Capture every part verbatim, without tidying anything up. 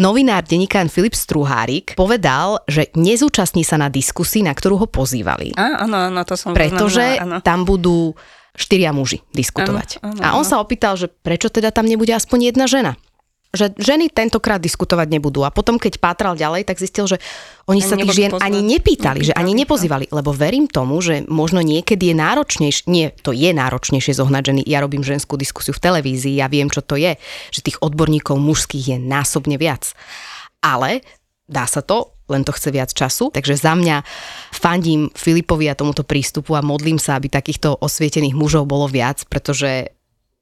novinár denníka Filip Struhárik povedal, že nezúčastní sa na diskusii, na ktorú ho pozývali. Á, áno, áno, to som Pretože poznamenala, áno. tam budú štyria muži diskutovať. Áno, áno, áno. A on sa opýtal, že prečo teda tam nebude aspoň jedna žena? Že ženy tentokrát diskutovať nebudú. A potom, keď pátral ďalej, tak zistil, že oni sa tých žien ani nepýtali, že ani nepozývali. Lebo verím tomu, že možno niekedy je náročnejšie, nie, to je náročnejšie zohnať ženy. Ja robím ženskú diskusiu v televízii, ja viem, čo to je. Že tých odborníkov mužských je násobne viac. Ale dá sa to, len to chce viac času. Takže za mňa fandím Filipovi a tomuto prístupu a modlím sa, aby takýchto osvietených mužov bolo viac, pretože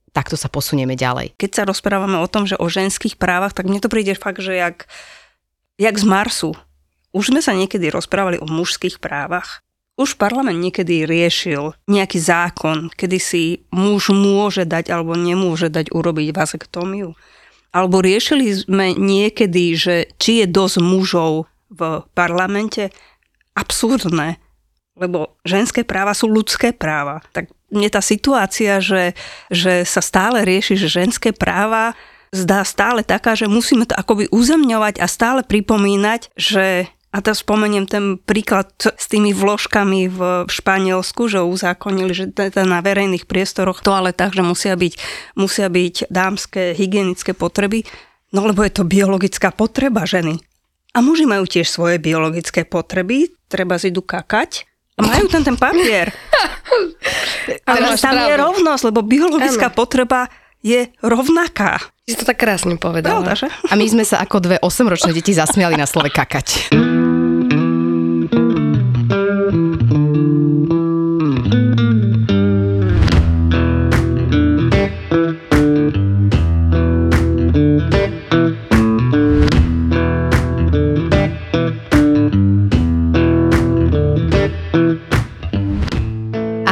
takto sa posunieme ďalej. Keď sa rozprávame o tom, že o ženských právach, tak mne to príde fakt, že jak, jak z Marsu. Už sme sa niekedy rozprávali o mužských právach. Už parlament niekedy riešil nejaký zákon, kedy si muž môže dať alebo nemôže dať urobiť vasektómiu. Alebo riešili sme niekedy, že či je dosť mužov v parlamente. Absurdné, lebo ženské práva sú ľudské práva. Tak mne tá situácia, že, že sa stále rieši, že ženské práva zdá stále taká, že musíme to akoby uzemňovať a stále pripomínať, že, a teraz spomeniem ten príklad s tými vložkami v Španielsku, že uzákonili, že teda na verejných priestoroch toaletách, že musia byť, musia byť dámske hygienické potreby, no lebo je to biologická potreba ženy. A muži majú tiež svoje biologické potreby, treba si idú kakať, a majú tam ten papier. Ale tam je rovnosť, lebo biologická ano. potreba je rovnaká. Si to tak krásne povedala. Pravda, že? A my sme sa ako dve osemročné deti zasmiali na slove kakať.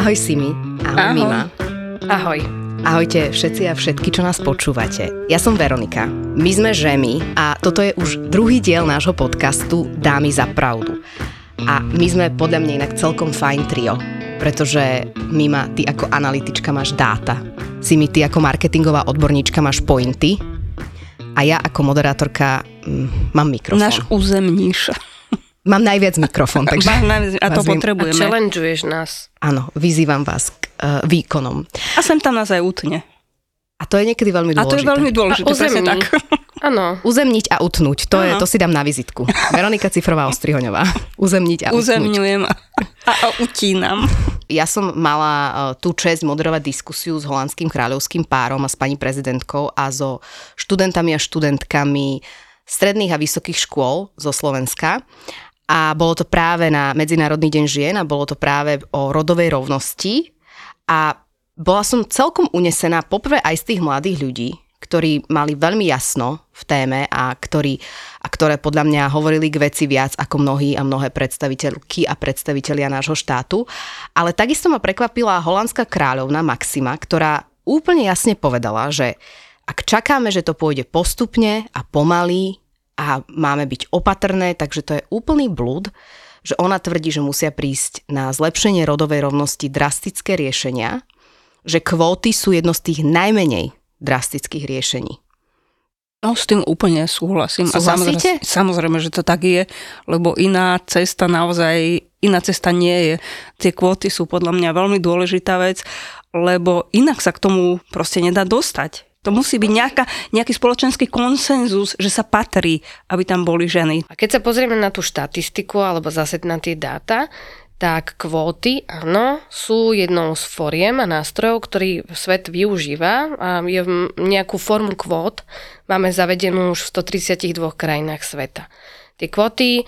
Ahoj Simi, ahoj, ahoj Mima. Ahoj. Ahojte všetci a všetky, čo nás počúvate. Ja som Veronika, my sme Žemy a toto je už druhý diel nášho podcastu Dámy za pravdu. A my sme podľa mňa inak celkom fajn trio, pretože Mima, ty ako analytička máš dáta, Simi, ty ako marketingová odborníčka máš pointy a ja ako moderátorka hm, mám mikrofón. Náš uzemníša. Mám najviac mikrofón, takže... A to potrebujeme. A challengeuješ nás. Áno, vyzývam vás k uh, výkonom. A sem tam nás aj utne. A to je niekedy veľmi dôležité. A to je veľmi dôležité, presne tak. Áno. Uzemniť a utnúť, to, je, to si dám na vizitku. Veronika Cifrová-Ostrihoňová. Uzemniť a utnúť. Uzemňujem a, a, a utínam. Ja som mala uh, tú česť moderovať diskusiu s holandským kráľovským párom a s pani prezidentkou a so študentami a študentkami stredných a vysokých škôl zo Slovenska. A bolo to práve na Medzinárodný deň žien a bolo to práve o rodovej rovnosti. A bola som celkom unesená poprvé aj z tých mladých ľudí, ktorí mali veľmi jasno v téme a, ktorí, a ktoré podľa mňa hovorili k veci viac ako mnohí a mnohé predstaviteľky a predstavitelia nášho štátu. Ale takisto ma prekvapila holandská kráľovna Maxima, ktorá úplne jasne povedala, že ak čakáme, že to pôjde postupne a pomaly, a máme byť opatrné, takže to je úplný blúd, že ona tvrdí, že musia prísť na zlepšenie rodovej rovnosti drastické riešenia, že kvóty sú jedno z tých najmenej drastických riešení. No s tým úplne súhlasím. Súhlasíte? A samozrejme, samozrejme, že to tak je, lebo iná cesta naozaj, iná cesta nie je. Tie kvóty sú podľa mňa veľmi dôležitá vec, lebo inak sa k tomu proste nedá dostať. To musí byť nejaká, nejaký spoločenský konsenzus, že sa patrí, aby tam boli ženy. A keď sa pozrieme na tú štatistiku, alebo zase na tie dáta, tak kvóty, áno, sú jednou z foriem a nástrojov, ktorý svet využíva a je v nejakú formu kvót máme zavedenú už v stotridsiatich dvoch krajinách sveta. Tie kvóty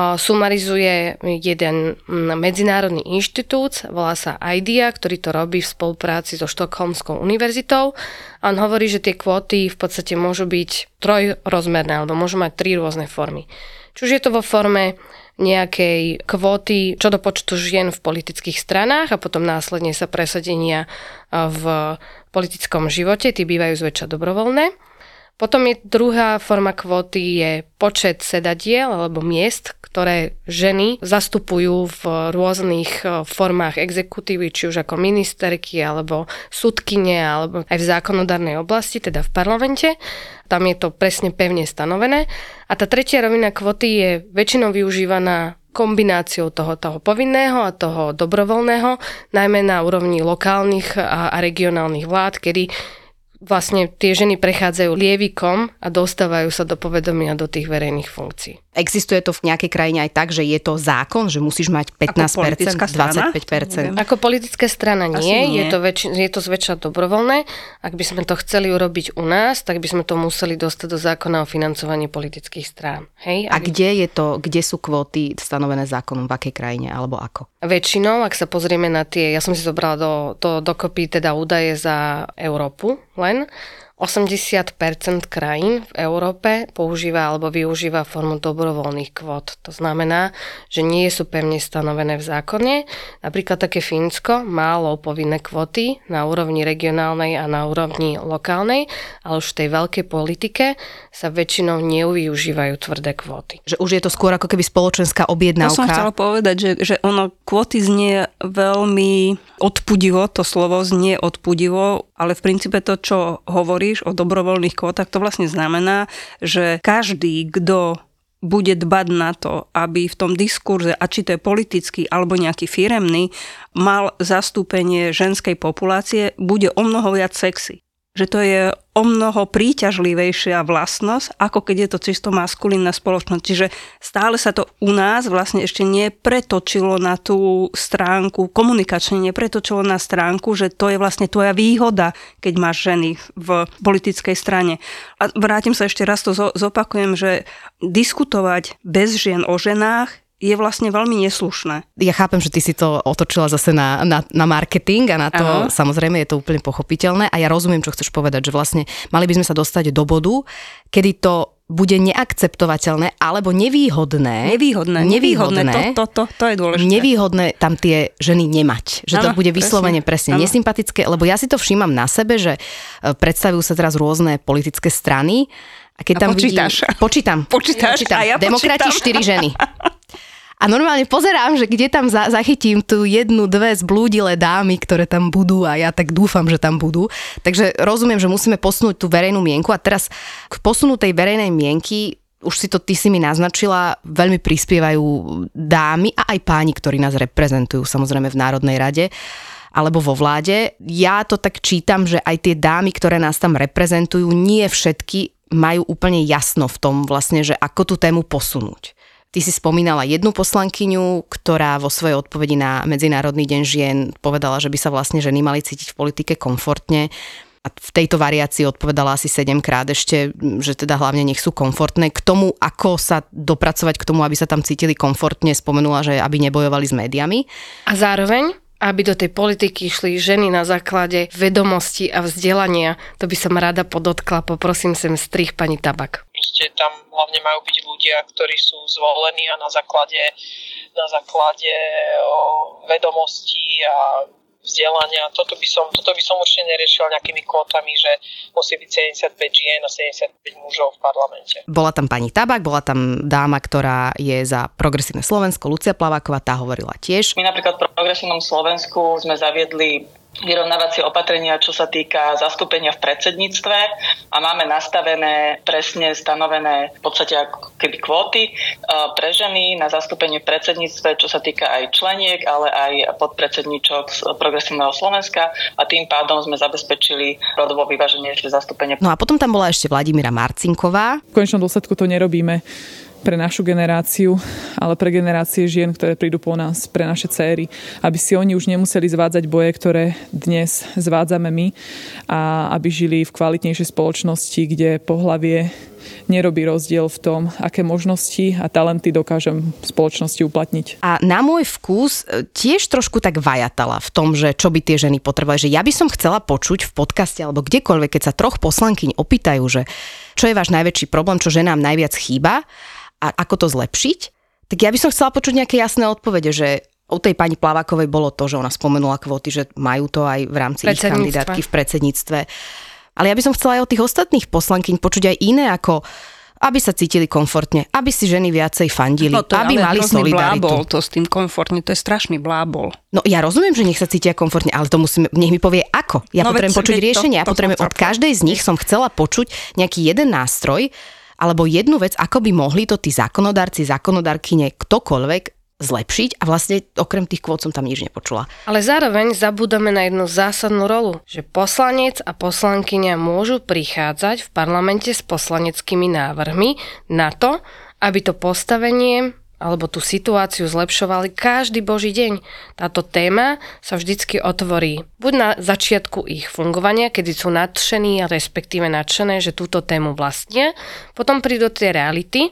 sumarizuje jeden medzinárodný inštitút, volá sa IDEA, ktorý to robí v spolupráci so Štokholmskou univerzitou. A on hovorí, že tie kvóty v podstate môžu byť trojrozmerné, alebo môžu mať tri rôzne formy. Či už je to vo forme nejakej kvóty čo do počtu žien v politických stranách a potom následne sa presadenia v politickom živote, tí bývajú zväčša dobrovoľné. Potom je druhá forma kvóty je počet sedadiel alebo miest, ktoré ženy zastupujú v rôznych formách exekutívy, či už ako ministerky, alebo sudkyne, alebo aj v zákonodárnej oblasti, teda v parlamente. Tam je to presne pevne stanovené. A tá tretia rovina kvóty je väčšinou využívaná kombináciou toho, toho povinného a toho dobrovoľného, najmä na úrovni lokálnych a, a regionálnych vlád, kedy vlastne tie ženy prechádzajú lievikom a dostávajú sa do povedomia do tých verejných funkcií. Existuje to v nejakej krajine aj tak, že je to zákon, že musíš mať pätnásť percent, dvadsaťpäť percent? Ako politická strana nie, nie. Je, to väč- je to zväčša dobrovoľné. Ak by sme to chceli urobiť u nás, tak by sme to museli dostať do zákona o financovaní politických strán. Hej? A aby... kde je to, kde sú kvóty stanovené zákonom, v akej krajine alebo ako? Väčšinou, ak sa pozrieme na tie, ja som si zobrala do, to dokopy teda údaje za Európu, len osemdesiat percent krajín v Európe používa alebo využíva formu dobrovoľných kvót. To znamená, že nie sú pevne stanovené v zákone. Napríklad také Fínsko málo povinné kvóty na úrovni regionálnej a na úrovni lokálnej, ale už v tej veľkej politike sa väčšinou neuvyužívajú tvrdé kvóty. Že už je to skôr ako keby spoločenská objednávka. Ja som chcela povedať, že, že ono kvóty znie veľmi odpudivo, to slovo znie odpudivo, ale v princípe to, čo hovorí o dobrovoľných kvótach, to vlastne znamená, že každý, kto bude dbať na to, aby v tom diskurze, a či to je politický alebo nejaký firemný, mal zastúpenie ženskej populácie, bude o mnoho viac sexy. Že to je o mnoho príťažlivejšia vlastnosť, ako keď je to čisto maskulínna spoločnosť. Čiže stále sa to u nás vlastne ešte nepretočilo na tú stránku, komunikačne nepretočilo na stránku, že to je vlastne tvoja výhoda, keď máš ženy v politickej strane. A vrátim sa ešte raz, to zopakujem, že diskutovať bez žien o ženách je vlastne veľmi neslušné. Ja chápem, že ty si to otočila zase na, na, na marketing a na to, Aha. samozrejme, je to úplne pochopiteľné a ja rozumiem, čo chceš povedať, že vlastne mali by sme sa dostať do bodu, kedy to bude neakceptovateľné alebo nevýhodné. Nevýhodné. Nevýhodné, nevýhodné to, to, to, to je dôležité. Nevýhodné tam tie ženy nemať. Že ano, to bude vyslovene presne, presne nesympatické, lebo ja si to všímam na sebe, že predstavujú sa teraz rôzne politické strany a keď a tam počítaš. Vidím... Počítam. Počítaš počítam. A ja Demokrati štyri ženy. A normálne pozerám, že kde tam za- zachytím tú jednu, dve zblúdile dámy, ktoré tam budú a ja tak dúfam, že tam budú. Takže rozumiem, že musíme posunúť tú verejnú mienku a teraz k posunutej verejnej mienky, už si to ty si mi naznačila, veľmi prispievajú dámy a aj páni, ktorí nás reprezentujú samozrejme v Národnej rade alebo vo vláde. Ja to tak čítam, že aj tie dámy, ktoré nás tam reprezentujú, nie všetky majú úplne jasno v tom vlastne, že ako tú tému posunúť. Ty si spomínala jednu poslankyňu, ktorá vo svojej odpovedi na Medzinárodný deň žien povedala, že by sa vlastne ženy mali cítiť v politike komfortne. A v tejto variácii odpovedala asi sedemkrát ešte, že teda hlavne nech sú komfortné. K tomu, ako sa dopracovať k tomu, aby sa tam cítili komfortne, spomenula, že aby nebojovali s médiami. A zároveň aby do tej politiky išli ženy na základe vedomosti a vzdelania. To by som rada podotkla. Poprosím sem strih pani Tabak. Proste tam hlavne majú byť ľudia, ktorí sú zvolení a na základe, na základe vedomostí a vzdelania. Toto by som, toto by som určite neriešila nejakými kvótami, že musí byť sedemdesiatpäť žien a sedemdesiatpäť mužov v parlamente. Bola tam pani Tabak, bola tam dáma, ktorá je za Progresívne Slovensko, Lucia Plaváková, tá hovorila tiež. My napríklad v Progresívnom Slovensku sme zaviedli vyrovnávacie opatrenia, čo sa týka zastúpenia v predsedníctve a máme nastavené, presne stanovené v podstate ako keby kvóty pre ženy na zastúpenie v predsedníctve, čo sa týka aj členiek, ale aj podpredsedníčok z Progresívneho Slovenska a tým pádom sme zabezpečili rodovo vyváženejšie zastúpenie. No a potom tam bola ešte Vladimíra Marcinková. V konečnom dôsledku to nerobíme pre našu generáciu, ale pre generácie žien, ktoré prídu po nás, pre naše céry, aby si oni už nemuseli zvádzať boje, ktoré dnes zvádzame my a aby žili v kvalitnejšej spoločnosti, kde pohlavie nerobí rozdiel v tom, aké možnosti a talenty dokážem v spoločnosti uplatniť. A na môj vkus tiež trošku tak vajatala v tom, že čo by tie ženy potrebovali, že ja by som chcela počuť v podcaste alebo kdekoľvek, keď sa troch poslankyň opýtajú, že čo je váš najväčší problém, čo ženám najviac chýba, a ako to zlepšiť, tak ja by som chcela počuť nejaké jasné odpovede, že u tej pani Plavákovej bolo to, že ona spomenula kvóty, že majú to aj v rámci ich kandidátky v predsedníctve. Ale ja by som chcela aj od tých ostatných poslankyň počuť aj iné, ako aby sa cítili komfortne, aby si ženy viacej fandili, no to je, aby mali solidaritu. Blábol, to s tým komfortne, to je strašný blábol. No ja rozumiem, že nech sa cítia komfortne, ale to musíme, nech mi povie ako. Ja no potrebujem veď, počuť veď riešenie, to, ja potrebujem od každej z nich som chcela počuť nejaký jeden nástroj alebo jednu vec, ako by mohli to tí zákonodarci, zákonodarkyne, ktokoľvek zlepšiť a vlastne okrem tých kvót som tam nič nepočula. Ale zároveň zabúdame na jednu zásadnú rolu, že poslanec a poslankyňa môžu prichádzať v parlamente s poslaneckými návrhmi na to, aby to postavenie alebo tú situáciu zlepšovali každý boží deň. Táto téma sa vždycky otvorí. Buď na začiatku ich fungovania, kedy sú nadšení a respektíve nadšené, že túto tému vlastnia, potom prídu tie reality,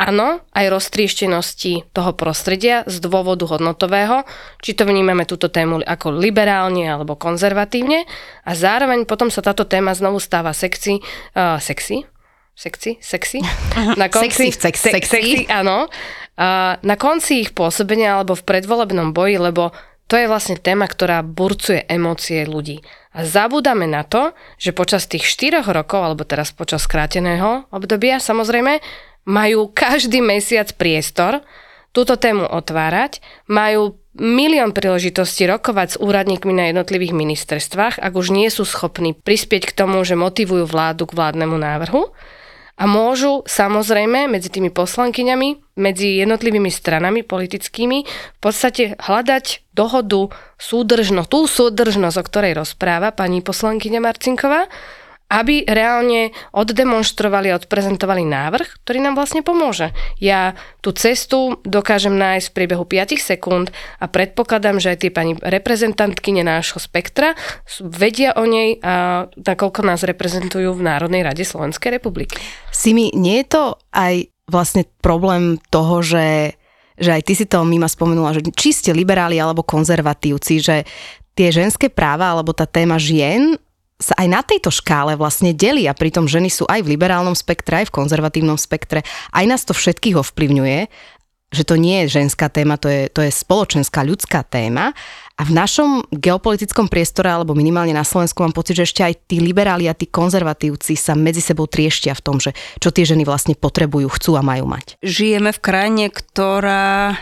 áno, aj roztrieštenosti toho prostredia z dôvodu hodnotového, či to vnímame túto tému ako liberálne alebo konzervatívne a zároveň potom sa táto téma znovu stáva sexy, uh, sexy, sexy, sexy, na konci, sexy, sex, se- sexy. sexy, áno, uh, na konci ich pôsobenia alebo v predvolebnom boji, lebo to je vlastne téma, ktorá burcuje emócie ľudí. A zabúdame na to, že počas tých štyroch rokov, alebo teraz počas skráteného obdobia, samozrejme, majú každý mesiac priestor túto tému otvárať, majú milión príležitostí rokovať s úradníkmi na jednotlivých ministerstvách, ak už nie sú schopní prispieť k tomu, že motivujú vládu k vládnemu návrhu a môžu samozrejme medzi tými poslankyňami, medzi jednotlivými stranami politickými v podstate hľadať dohodu, súdržnosť, tú súdržnosť, o ktorej rozpráva pani poslankyňa Marcinková, aby reálne oddemonštrovali a odprezentovali návrh, ktorý nám vlastne pomôže. Ja tú cestu dokážem nájsť v priebehu päť sekúnd a predpokladám, že aj tie pani reprezentantkyne nášho spektra vedia o nej a nakoľko nás reprezentujú v Národnej rade Slovenskej republiky. Simi, nie je to aj vlastne problém toho, že, že aj ty si to Mima spomenula, že či ste liberáli alebo konzervatívci, že tie ženské práva alebo tá téma žien sa aj na tejto škále vlastne delí a pritom ženy sú aj v liberálnom spektre, aj v konzervatívnom spektre. Aj nás to všetkých ovplyvňuje, že to nie je ženská téma, to je, to je spoločenská ľudská téma a v našom geopolitickom priestore, alebo minimálne na Slovensku mám pocit, že ešte aj tí liberáli a tí konzervatívci sa medzi sebou trieštia v tom, že čo tie ženy vlastne potrebujú, chcú a majú mať. Žijeme v krajine, ktorá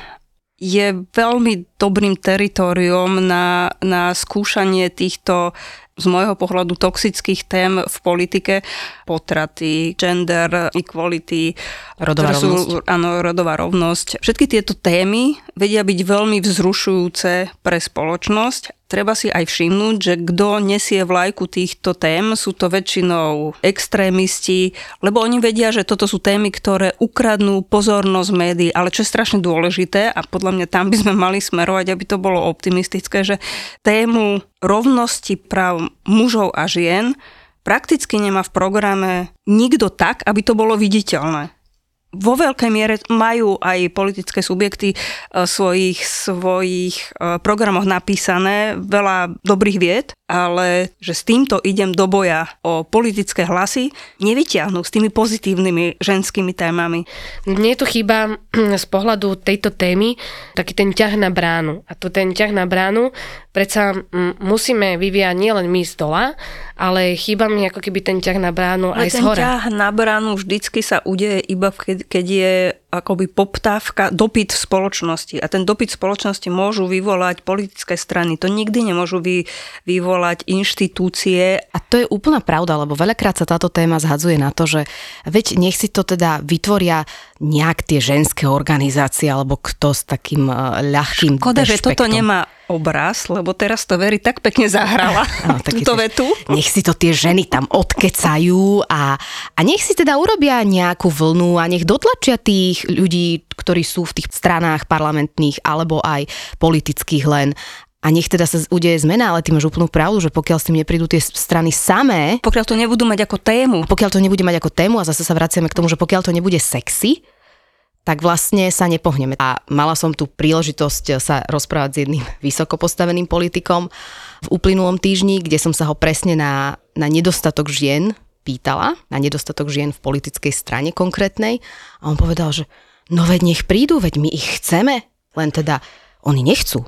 je veľmi dobrým teritoriom na, na skúšanie týchto z môjho pohľadu toxických tém v politike, potraty, gender, equality, rodová sú, rovnosť. Áno, rodová rovnosť. Všetky tieto témy vedia byť veľmi vzrušujúce pre spoločnosť. Treba si aj všimnúť, že kto nesie vlajku týchto tém, sú to väčšinou extrémisti, lebo oni vedia, že toto sú témy, ktoré ukradnú pozornosť médií, ale čo je strašne dôležité a podľa mňa tam by sme mali smerovať, aby to bolo optimistické, že tému rovnosti práv mužov a žien prakticky nemá v programe nikto tak, aby to bolo viditeľné. Vo veľkej miere majú aj politické subjekty svojich, svojich programoch napísané veľa dobrých vied, ale že s týmto idem do boja o politické hlasy, nevyťahnú s tými pozitívnymi ženskými témami. Mne tu chýba z pohľadu tejto témy taký ten ťah na bránu. A to ten ťah na bránu predsa musíme vyvíjať nielen my z dola, ale chýba mi ako keby ten ťah na bránu ale aj z hora. Ten ťah na bránu vždycky sa udeje iba keď keď je akoby poptávka, dopyt v spoločnosti. A ten dopyt v spoločnosti môžu vyvolať politické strany. To nikdy nemôžu vy, vyvolať inštitúcie. A to je úplná pravda, lebo veľakrát sa táto téma zhadzuje na to, že veď nech si to teda vytvoria nejak tie ženské organizácie, alebo kto s takým ľahkým dešpektom. Škoda, že toto nemá obraz, lebo teraz to Veri tak pekne zahrala no, túto vetu. Nech si to tie ženy tam odkecajú a, a nech si teda urobia nejakú vlnu a nech dotlačia tých ľudí, ktorí sú v tých stranách parlamentných alebo aj politických len. A nech teda sa udeje zmena, ale ty máš úplnú pravdu, že pokiaľ s tým neprídu tie strany samé... Pokiaľ to nebudú mať ako tému. Pokiaľ to nebude mať ako tému a zase sa vraciame k tomu, že pokiaľ to nebude sexy, tak vlastne sa nepohneme. A mala som tu príležitosť sa rozprávať s jedným vysokopostaveným politikom v uplynulom týždni, kde som sa ho presne na, na nedostatok žien pýtala, na nedostatok žien v politickej strane konkrétnej a on povedal, že no veď nech prídu, veď my ich chceme, len teda oni nechcú.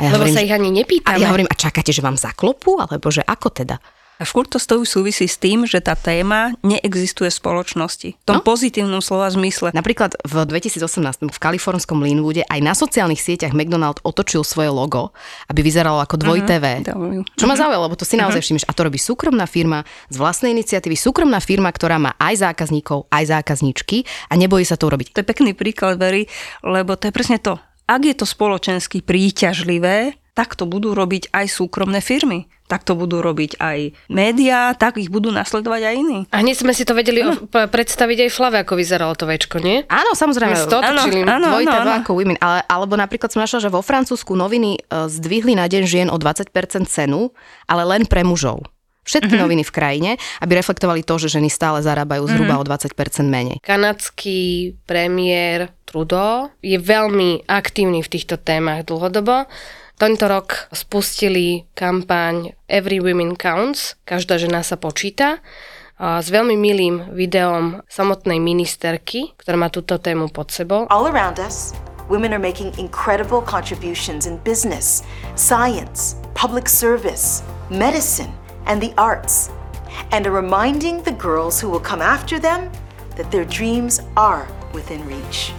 A ja Lebo hovorím, sa ich ani nepýtame. A ja hovorím, a čakáte, že vám zaklopú, alebo že ako teda? A furt to stojí súvisí s tým, že tá téma neexistuje v spoločnosti. V tom no? pozitívnom slova zmysle. Napríklad v dvetisícosemnásť v kalifornskom Linwoode aj na sociálnych sieťach McDonald otočil svoje logo, aby vyzeralo ako dvojité V. Uh-huh. Čo ma zaujalo, lebo to si naozaj všimneš. A to robí súkromná firma z vlastnej iniciatívy, súkromná firma, ktorá má aj zákazníkov, aj zákazníčky a nebojí sa to urobiť. To je pekný príklad, Veri, lebo to je presne to. Ak je to spoločensky príťažlivé, tak to budú robiť aj súkromné firmy. Tak to budú robiť aj médiá, tak ich budú nasledovať aj iní. A hneď sme si to vedeli no. o, predstaviť aj Flave, ako vyzeralo to večko, nie? Áno, samozrejme. My stotočili dvojité V ako women. Ale, alebo napríklad som našla, že vo Francúzsku noviny zdvihli na deň žien o dvadsať percent cenu, ale len pre mužov. Všetky mm-hmm. noviny v krajine, aby reflektovali to, že ženy stále zarábajú zhruba mm-hmm. o dvadsať percent menej. Kanadský premiér Trudeau je veľmi aktívny v týchto témach dlhodobo. Tento rok spustili kampaň Every Woman Counts, každá žena sa počíta, s veľmi milým videom samotnej ministerky, ktorá má túto tému pod sebou. All around us, women are making incredible contributions in business, science, public service, medicine and the arts. And are reminding the girls who will come after them that their dreams are within reach.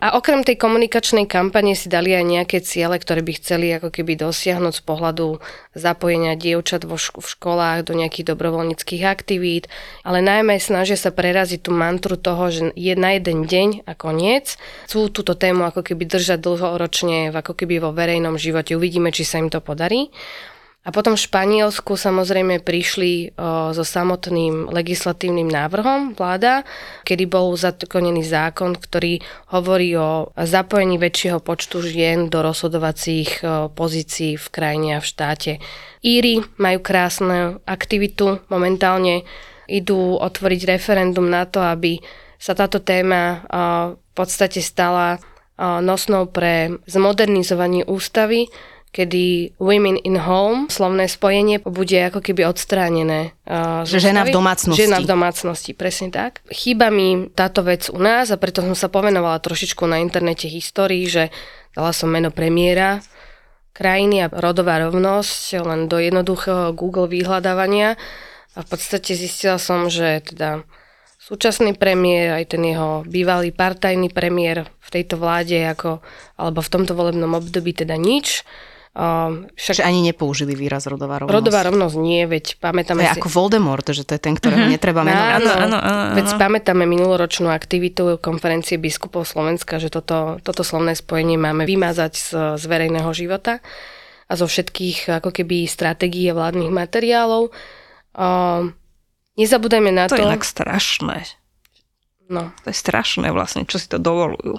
A okrem tej komunikačnej kampane si dali aj nejaké ciele, ktoré by chceli ako keby dosiahnuť z pohľadu zapojenia dievčat vo šk- v školách do nejakých dobrovoľníckych aktivít, ale najmä snažia sa preraziť tú mantru toho, že je na jeden deň a koniec. Chcú túto tému ako keby držať dlhoročne ako keby vo verejnom živote. Uvidíme, či sa im to podarí. A potom v Španielsku samozrejme prišli o, so samotným legislatívnym návrhom vláda, kedy bol uzákonený zákon, ktorý hovorí o zapojení väčšieho počtu žien do rozhodovacích o, pozícií v krajine a v štáte. Íri majú krásnu aktivitu, momentálne idú otvoriť referendum na to, aby sa táto téma o, v podstate stala o, nosnou pre zmodernizovanie ústavy, kedy women in home, slovné spojenie, bude ako keby odstránené. Uh, žena v domácnosti. Žena v domácnosti, presne tak. Chýba mi táto vec u nás a preto som sa povenovala trošičku na internete histórii, že dala som meno premiéra krajiny a rodová rovnosť len do jednoduchého Google vyhľadávania a v podstate zistila som, že teda súčasný premiér, aj ten jeho bývalý partajný premiér v tejto vláde ako, alebo v tomto volebnom období teda nič. Uh, však... Že ani nepoužili výraz rodová rovnosť. Rodová rovnosť nie, veď pamätáme... To je si... ako Voldemort, že to je ten, ktorého uh-huh. netreba menovať. Áno, áno, áno. Veď pamätáme minuloročnú aktivitu konferencie biskupov Slovenska, že toto, toto slovné spojenie máme vymazať z, z verejného života a zo všetkých ako keby stratégií a vládnych materiálov. Uh, nezabúdajme na to... To je inak strašné. No. To je strašné vlastne, čo si to dovolujú.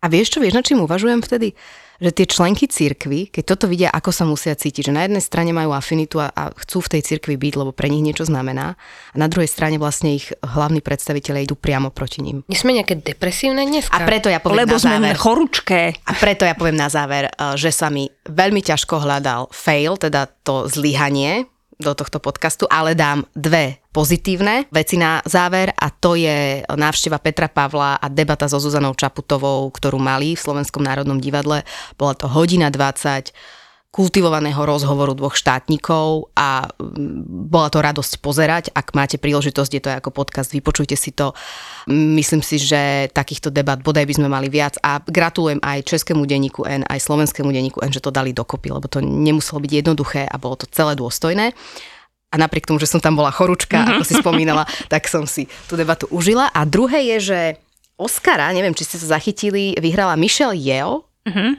A vieš čo, vieš, na čím uvažujem vtedy? Že tie členky cirkvi, keď toto vidia, ako sa musia cítiť, že na jednej strane majú afinitu a, a chcú v tej cirkvi byť, lebo pre nich niečo znamená, a na druhej strane vlastne ich hlavní predstavitelia idú priamo proti ním. My sme nejaké depresívne dneska. A preto ja poviem lebo na záver. Lebo sme chorúčke. A preto ja poviem na záver, že sa mi veľmi ťažko hľadal fail, teda to zlyhanie do tohto podcastu, ale dám dve pozitívne veci na záver a to je návšteva Petra Pavla a debata so Zuzanou Čaputovou, ktorú mali v Slovenskom národnom divadle. Bola to hodina dvadsať kultivovaného rozhovoru dvoch štátnikov a bola to radosť pozerať. Ak máte príležitosť, je to ako podcast, vypočujte si to. Myslím si, že takýchto debat bodaj by sme mali viac a gratulujem aj Českému denníku N, aj Slovenskému denníku N, že to dali dokopy, lebo to nemuselo byť jednoduché a bolo to celé dôstojné. A napriek tomu, že som tam bola chorúčka, ako si spomínala, tak som si tú debatu užila. A druhé je, že Oscara, neviem, či ste sa zachytili, vyhrala Michelle Yeoh. Uh-huh.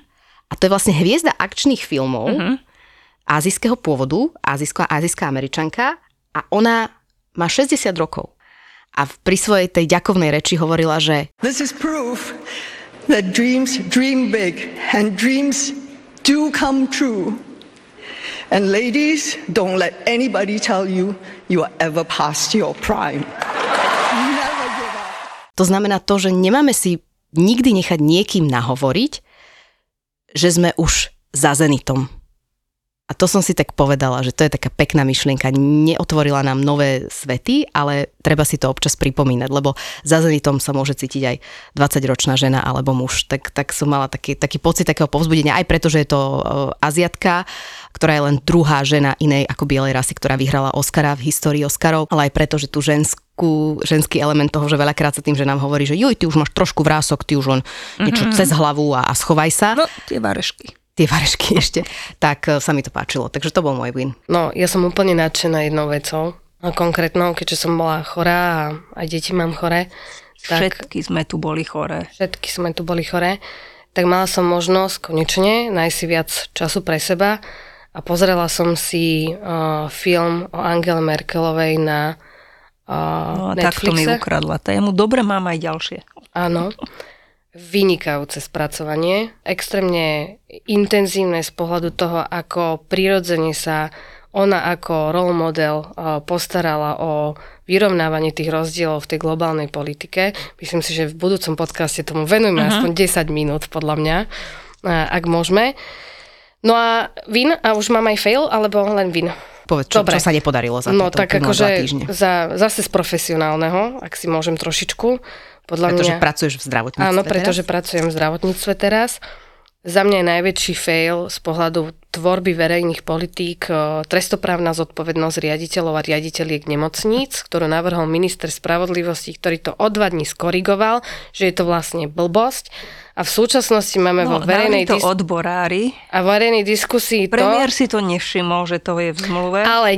A to je vlastne hviezda akčných filmov uh-huh. ázijského pôvodu, ázijská, ázijská Američanka. A ona má šesťdesiat rokov. A pri svojej tej ďakovnej reči hovorila, že This is proof that dreams dream big and dreams do come true. And ladies, don't let anybody tell you you are ever past your prime. Never give up. To znamená to, že nemáme si nikdy nechať niekým nahovoriť, že sme už za zenitom. A to som si tak povedala, že to je taká pekná myšlienka. Neotvorila nám nové svety, ale treba si to občas pripomínať, lebo za zenitom sa môže cítiť aj dvadsaťročná žena alebo muž. Tak, tak som mala taký, taký pocit takého povzbudenia, aj preto, že je to Aziatka, ktorá je len druhá žena inej ako bielej rasy, ktorá vyhrala Oscara v histórii Oscarov, ale aj preto, že tú ženskú, ženský element toho, že veľakrát sa tým ženám hovorí, že joj, ty už máš trošku vrások, ty už len niečo mm-hmm. cez hlavu a, a schovaj sa. No, tie varešky. tie varešky ešte, tak sa mi to páčilo. Takže to bol môj win. No, ja som úplne nadšená jednou vecou, konkrétnou, keďže som bola chorá a aj deti mám choré. Všetky tak, sme tu boli choré. Všetky sme tu boli choré. Tak mala som možnosť konečne nájsť si viac času pre seba a pozrela som si uh, film o Angele Merkelovej na uh, no, Netflixe. Tak to mi ukradla. Tému dobre, mám aj ďalšie. Áno. Vynikajúce spracovanie, extrémne intenzívne z pohľadu toho, ako prirodzene sa ona ako role model postarala o vyrovnávanie tých rozdielov v tej globálnej politike. Myslím si, že v budúcom podcaste tomu venujeme uh-huh. aspoň desať minút, podľa mňa, ak môžeme. No a win, a už mám aj fail, alebo len win? Povedz, čo, čo sa nepodarilo za no, tak ako že za, zase z profesionálneho, ak si môžem trošičku. Podľa pretože mňa, pracuješ v zdravotníctve. Áno, pretože teraz? pracujem v zdravotníctve teraz. Za mňa je najväčší fail z pohľadu tvorby verejných politík trestoprávna zodpovednosť riaditeľov a riaditeľiek nemocníc, ktorú navrhol minister spravodlivosti, ktorý to o dva dní skorigoval, že je to vlastne blbosť. A v súčasnosti máme no, vo verejnej to dis- odborári. A vo verejnej diskusii to... Premiér si to nevšimol, že to je v zmluve. Ale...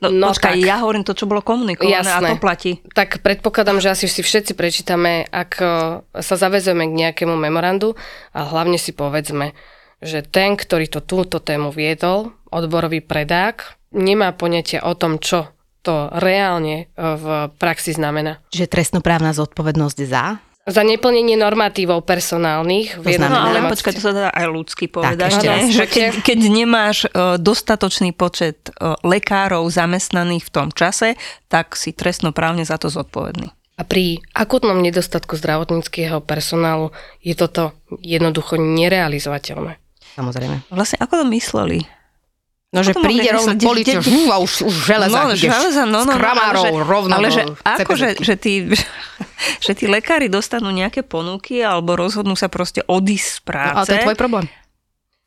No, no počkaj, tak. Ja hovorím to, čo bolo komunikované. Jasné. A to platí. Tak predpokladám, že asi si všetci prečítame, ak sa zavezujeme k nejakému memorandu a hlavne si povedzme, že ten, ktorý to túto tému viedol, odborový predák, nemá poňatie o tom, čo to reálne v praxi znamená. Čiže trestnoprávna zodpovednosť za... Za neplnenie normatívov personálnych. To znamená, no, ale počkaj, to sa dá aj ľudsky povedať. Tak, ešte ne? Že keď, keď nemáš dostatočný počet lekárov zamestnaných v tom čase, tak si trestnoprávne za to zodpovedný. A pri akutnom nedostatku zdravotníckeho personálu je toto jednoducho nerealizovateľné. Samozrejme. Vlastne ako to mysleli? No, že príde rovno poličo, žúva, už, už železa, no, ideš železa, no, no, s kramárov no, rovno. Ale že ako, že, že, tí, že tí lekári dostanú nejaké ponuky alebo rozhodnú sa proste odísť z práce. No, ale to je tvoj problém.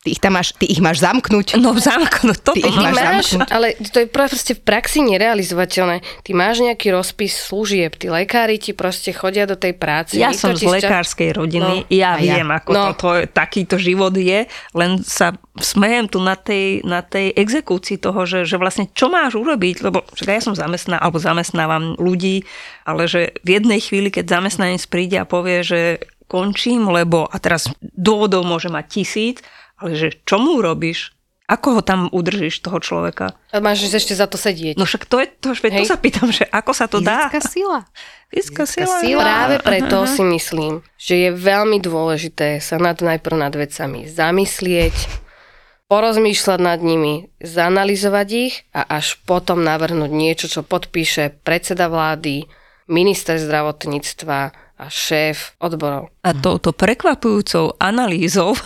Ty ich, tam máš, ty ich máš zamknúť. No zamknúť, toto ty máš, máš zamknúť. Ale to je proste v praxi nerealizovateľné. Ty máš nejaký rozpis služieb, tí lekári ti proste chodia do tej práce. Ja som z lekárskej čas... rodiny, no, ja viem, ja. ako no. to, to, takýto život je, len sa smejem tu na tej, na tej exekúcii toho, že, že vlastne čo máš urobiť, lebo však ja som zamestná, alebo zamestnávam ľudí, ale že v jednej chvíli, keď zamestnanec príde a povie, že končím, lebo a teraz dôvodov môže mať tisíc, ale že čo mu robíš? Ako ho tam udržíš, toho človeka? A máš ešte za to sedieť. No však to je to, to sa pýtam, že ako sa to dá? Fyzická sila. Fyzická sila. sila. Práve preto uh-huh. si myslím, že je veľmi dôležité sa nad, najprv nad vecami zamyslieť, porozmýšľať nad nimi, zanalyzovať ich a až potom navrhnúť niečo, čo podpíše predseda vlády, minister zdravotníctva a šéf odborov. A touto prekvapujúcou analýzou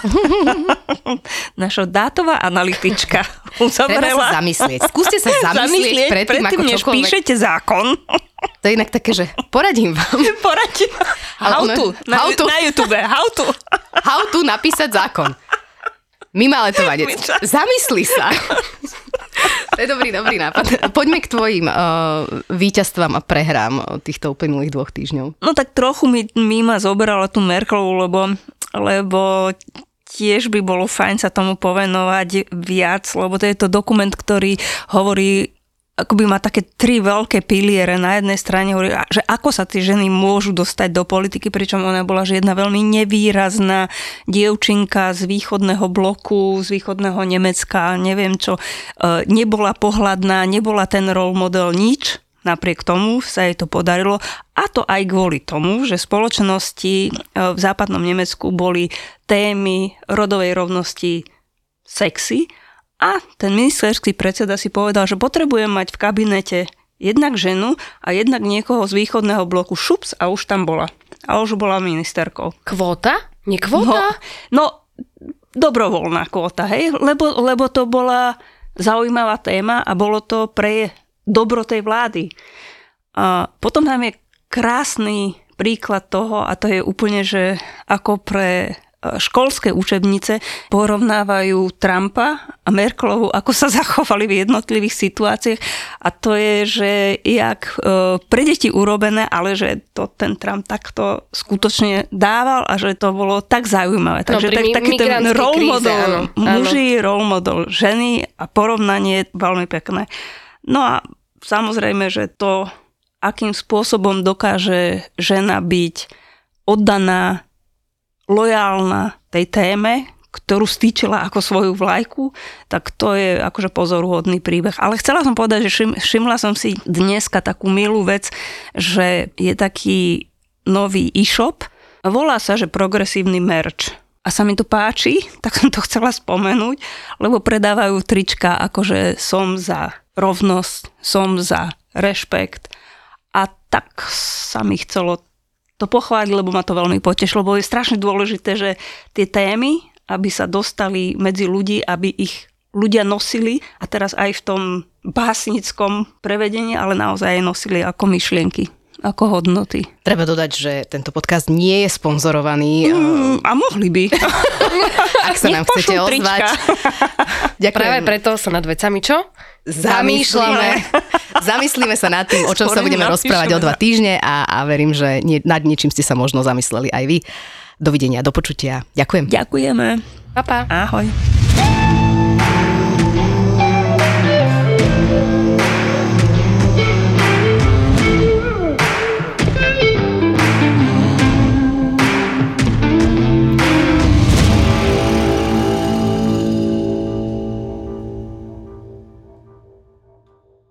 naša dátová analytička uzavrela. Treba sa zamyslieť. Skúste sa zamyslieť predtým, predtým ako čokoľvek. Píšete zákon. To je inak také, že poradím vám. Poradím. How to. Na, na YouTube. How to. How to napísať zákon. Mimá letovadec. Zamysli sa. To je dobrý, dobrý nápad. Poďme k tvojim uh, víťazstvám a prehrám týchto uplynulých dvoch týždňov. No tak trochu mi, mi ma zoberala tú Merkelovú, lebo, lebo tiež by bolo fajn sa tomu povenovať viac, lebo to je to dokument, ktorý hovorí, akoby má také tri veľké piliere. Na jednej strane hovorí, že ako sa tie ženy môžu dostať do politiky, pričom ona bola že jedna veľmi nevýrazná dievčinka z východného bloku, z východného Nemecka, neviem čo. Nebola pohľadná, nebola ten role model, nič. Napriek tomu sa jej to podarilo. A to aj kvôli tomu, že spoločnosti v západnom Nemecku boli témy rodovej rovnosti sexy. A ten ministerský predseda si povedal, že potrebujem mať v kabinete jednak ženu a jednak niekoho z východného bloku. Šups, a už tam bola. A už bola ministerkou. Kvóta? Nie kvóta? No, no dobrovoľná kvóta, hej? Lebo, lebo to bola zaujímavá téma a bolo to pre dobro tej vlády. A potom nám je krásny príklad toho, a to je úplne, že ako pre školské učebnice porovnávajú Trumpa a Merkelovú, ako sa zachovali v jednotlivých situáciách. A to je, že jak pre deti urobené, ale že to ten Trump takto skutočne dával a že to bolo tak zaujímavé. Takže no, tak, taký ten role model, kríze, áno, muži, áno. Role model ženy a porovnanie veľmi pekné. No a samozrejme, že to, akým spôsobom dokáže žena byť oddaná, lojálna tej téme, ktorú stýčila ako svoju vlajku, tak to je akože pozoruhodný príbeh. Ale chcela som povedať, že všimla som si dneska takú milú vec, že je taký nový e-shop. Volá sa, že progresívny merch. A sa mi to páči, tak som to chcela spomenúť, lebo predávajú trička, akože som za rovnosť, som za rešpekt. A tak sa mi chcelo to pochváliť, lebo ma to veľmi potešilo, lebo je strašne dôležité, že tie témy, aby sa dostali medzi ľudí, aby ich ľudia nosili a teraz aj v tom básnickom prevedení, ale naozaj nosili ako myšlienky, ako hodnoty. Treba dodať, že tento podcast nie je sponzorovaný. Mm, a mohli by. Ak sa nám chcete ozvať. Ďakujem. Práve preto sa nad vecami čo? Zamýšľame. Zamyslíme sa nad tým, o čom sa budeme rozprávať o dva týždne a, a verím, že nie, nad niečím ste sa možno zamysleli aj vy. Dovidenia, do počutia. Ďakujem. Ďakujeme. Pa, pa. Ahoj.